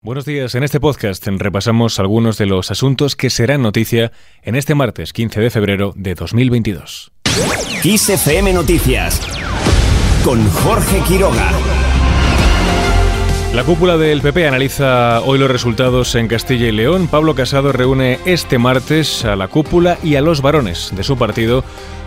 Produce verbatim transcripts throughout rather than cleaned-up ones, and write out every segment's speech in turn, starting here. Buenos días. En este podcast repasamos algunos de los asuntos que serán noticia en este martes quince de febrero de dos mil veintidós. X F M Noticias con Jorge Quiroga. La cúpula del P P analiza hoy los resultados en Castilla y León. Pablo Casado reúne este martes a la cúpula y a los varones de su partido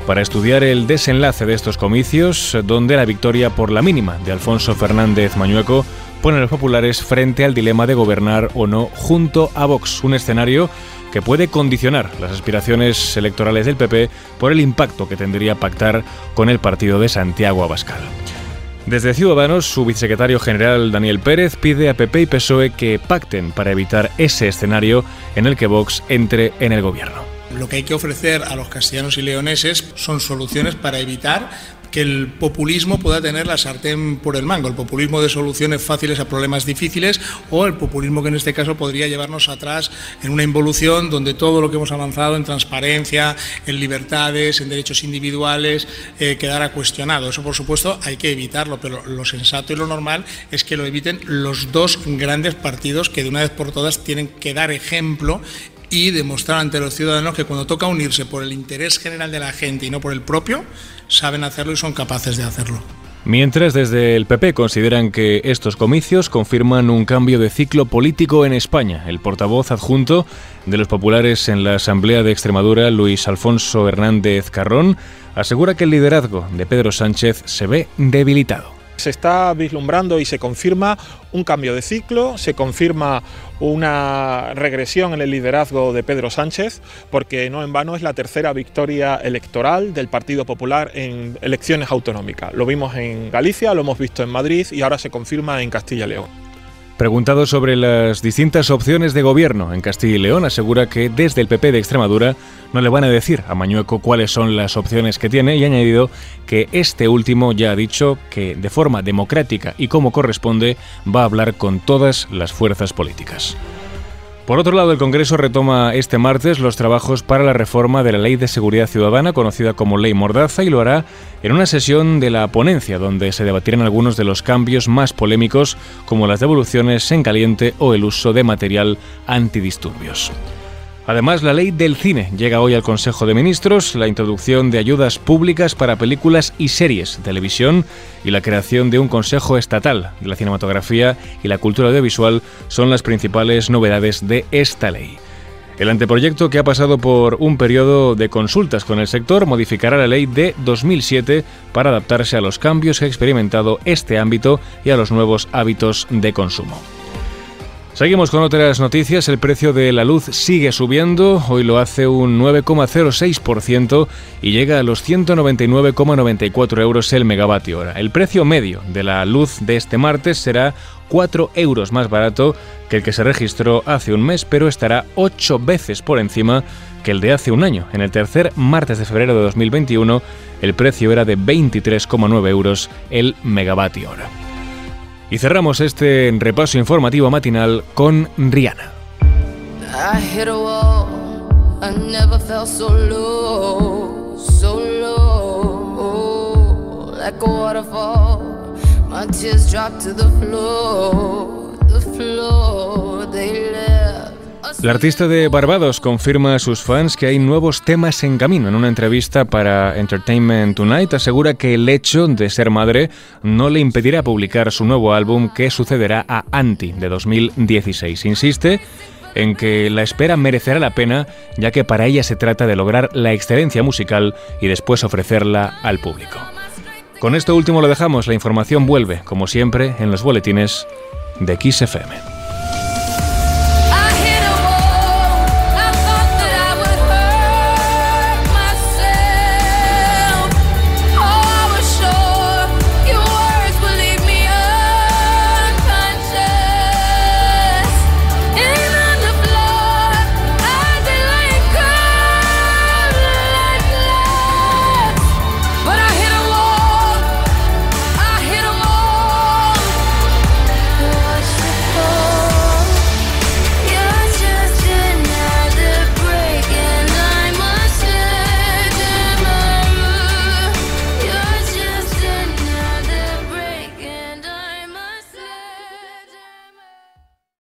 para estudiar el desenlace de estos comicios, donde la victoria por la mínima de Alfonso Fernández Mañueco pone a los populares frente al dilema de gobernar o no junto a Vox, un escenario que puede condicionar las aspiraciones electorales del P P por el impacto que tendría pactar con el partido de Santiago Abascal. Desde Ciudadanos, su vicesecretario general Daniel Pérez pide a P P y P S O E que pacten para evitar ese escenario en el que Vox entre en el gobierno. Lo que hay que ofrecer a los castellanos y leoneses son soluciones para evitar que el populismo pueda tener la sartén por el mango, el populismo de soluciones fáciles a problemas difíciles o el populismo que en este caso podría llevarnos atrás en una involución donde todo lo que hemos avanzado en transparencia, en libertades, en derechos individuales, eh, quedara cuestionado. Eso, por supuesto, hay que evitarlo, pero lo sensato y lo normal es que lo eviten los dos grandes partidos que de una vez por todas tienen que dar ejemplo y demostrar ante los ciudadanos que cuando toca unirse por el interés general de la gente y no por el propio, saben hacerlo y son capaces de hacerlo. Mientras, desde el P P consideran que estos comicios confirman un cambio de ciclo político en España. El portavoz adjunto de los populares en la Asamblea de Extremadura, Luis Alfonso Hernández Carrón, asegura que el liderazgo de Pedro Sánchez se ve debilitado. Se está vislumbrando y se confirma un cambio de ciclo, se confirma una regresión en el liderazgo de Pedro Sánchez, porque no en vano es la tercera victoria electoral del Partido Popular en elecciones autonómicas. Lo vimos en Galicia, lo hemos visto en Madrid y ahora se confirma en Castilla y León. Preguntado sobre las distintas opciones de gobierno en Castilla y León, asegura que desde el P P de Extremadura no le van a decir a Mañueco cuáles son las opciones que tiene y ha añadido que este último ya ha dicho que de forma democrática y como corresponde va a hablar con todas las fuerzas políticas. Por otro lado, el Congreso retoma este martes los trabajos para la reforma de la Ley de Seguridad Ciudadana, conocida como Ley Mordaza, y lo hará en una sesión de la ponencia, donde se debatirán algunos de los cambios más polémicos, como las devoluciones en caliente o el uso de material antidisturbios. Además, la Ley del Cine llega hoy al Consejo de Ministros, la introducción de ayudas públicas para películas y series de televisión y la creación de un Consejo Estatal de la Cinematografía y la Cultura Audiovisual son las principales novedades de esta ley. El anteproyecto, que ha pasado por un periodo de consultas con el sector, modificará la ley de dos mil siete para adaptarse a los cambios que ha experimentado este ámbito y a los nuevos hábitos de consumo. Seguimos con otras noticias. El precio de la luz sigue subiendo, hoy lo hace un nueve coma cero seis por ciento y llega a los ciento noventa y nueve coma noventa y cuatro euros el megavatio hora. El precio medio de la luz de este martes será cuatro euros más barato que el que se registró hace un mes, pero estará ocho veces por encima que el de hace un año. En el tercer martes de febrero de dos mil veintiuno, el precio era de veintitrés coma nueve euros el megavatio hora. Y cerramos este repaso informativo matinal con Rihanna. La artista de Barbados confirma a sus fans que hay nuevos temas en camino. En una entrevista para Entertainment Tonight asegura que el hecho de ser madre no le impedirá publicar su nuevo álbum, que sucederá a Anti de dos mil dieciséis. Insiste en que la espera merecerá la pena, ya que para ella se trata de lograr la excelencia musical y después ofrecerla al público. Con esto último lo dejamos. La información vuelve, como siempre, en los boletines de X F M.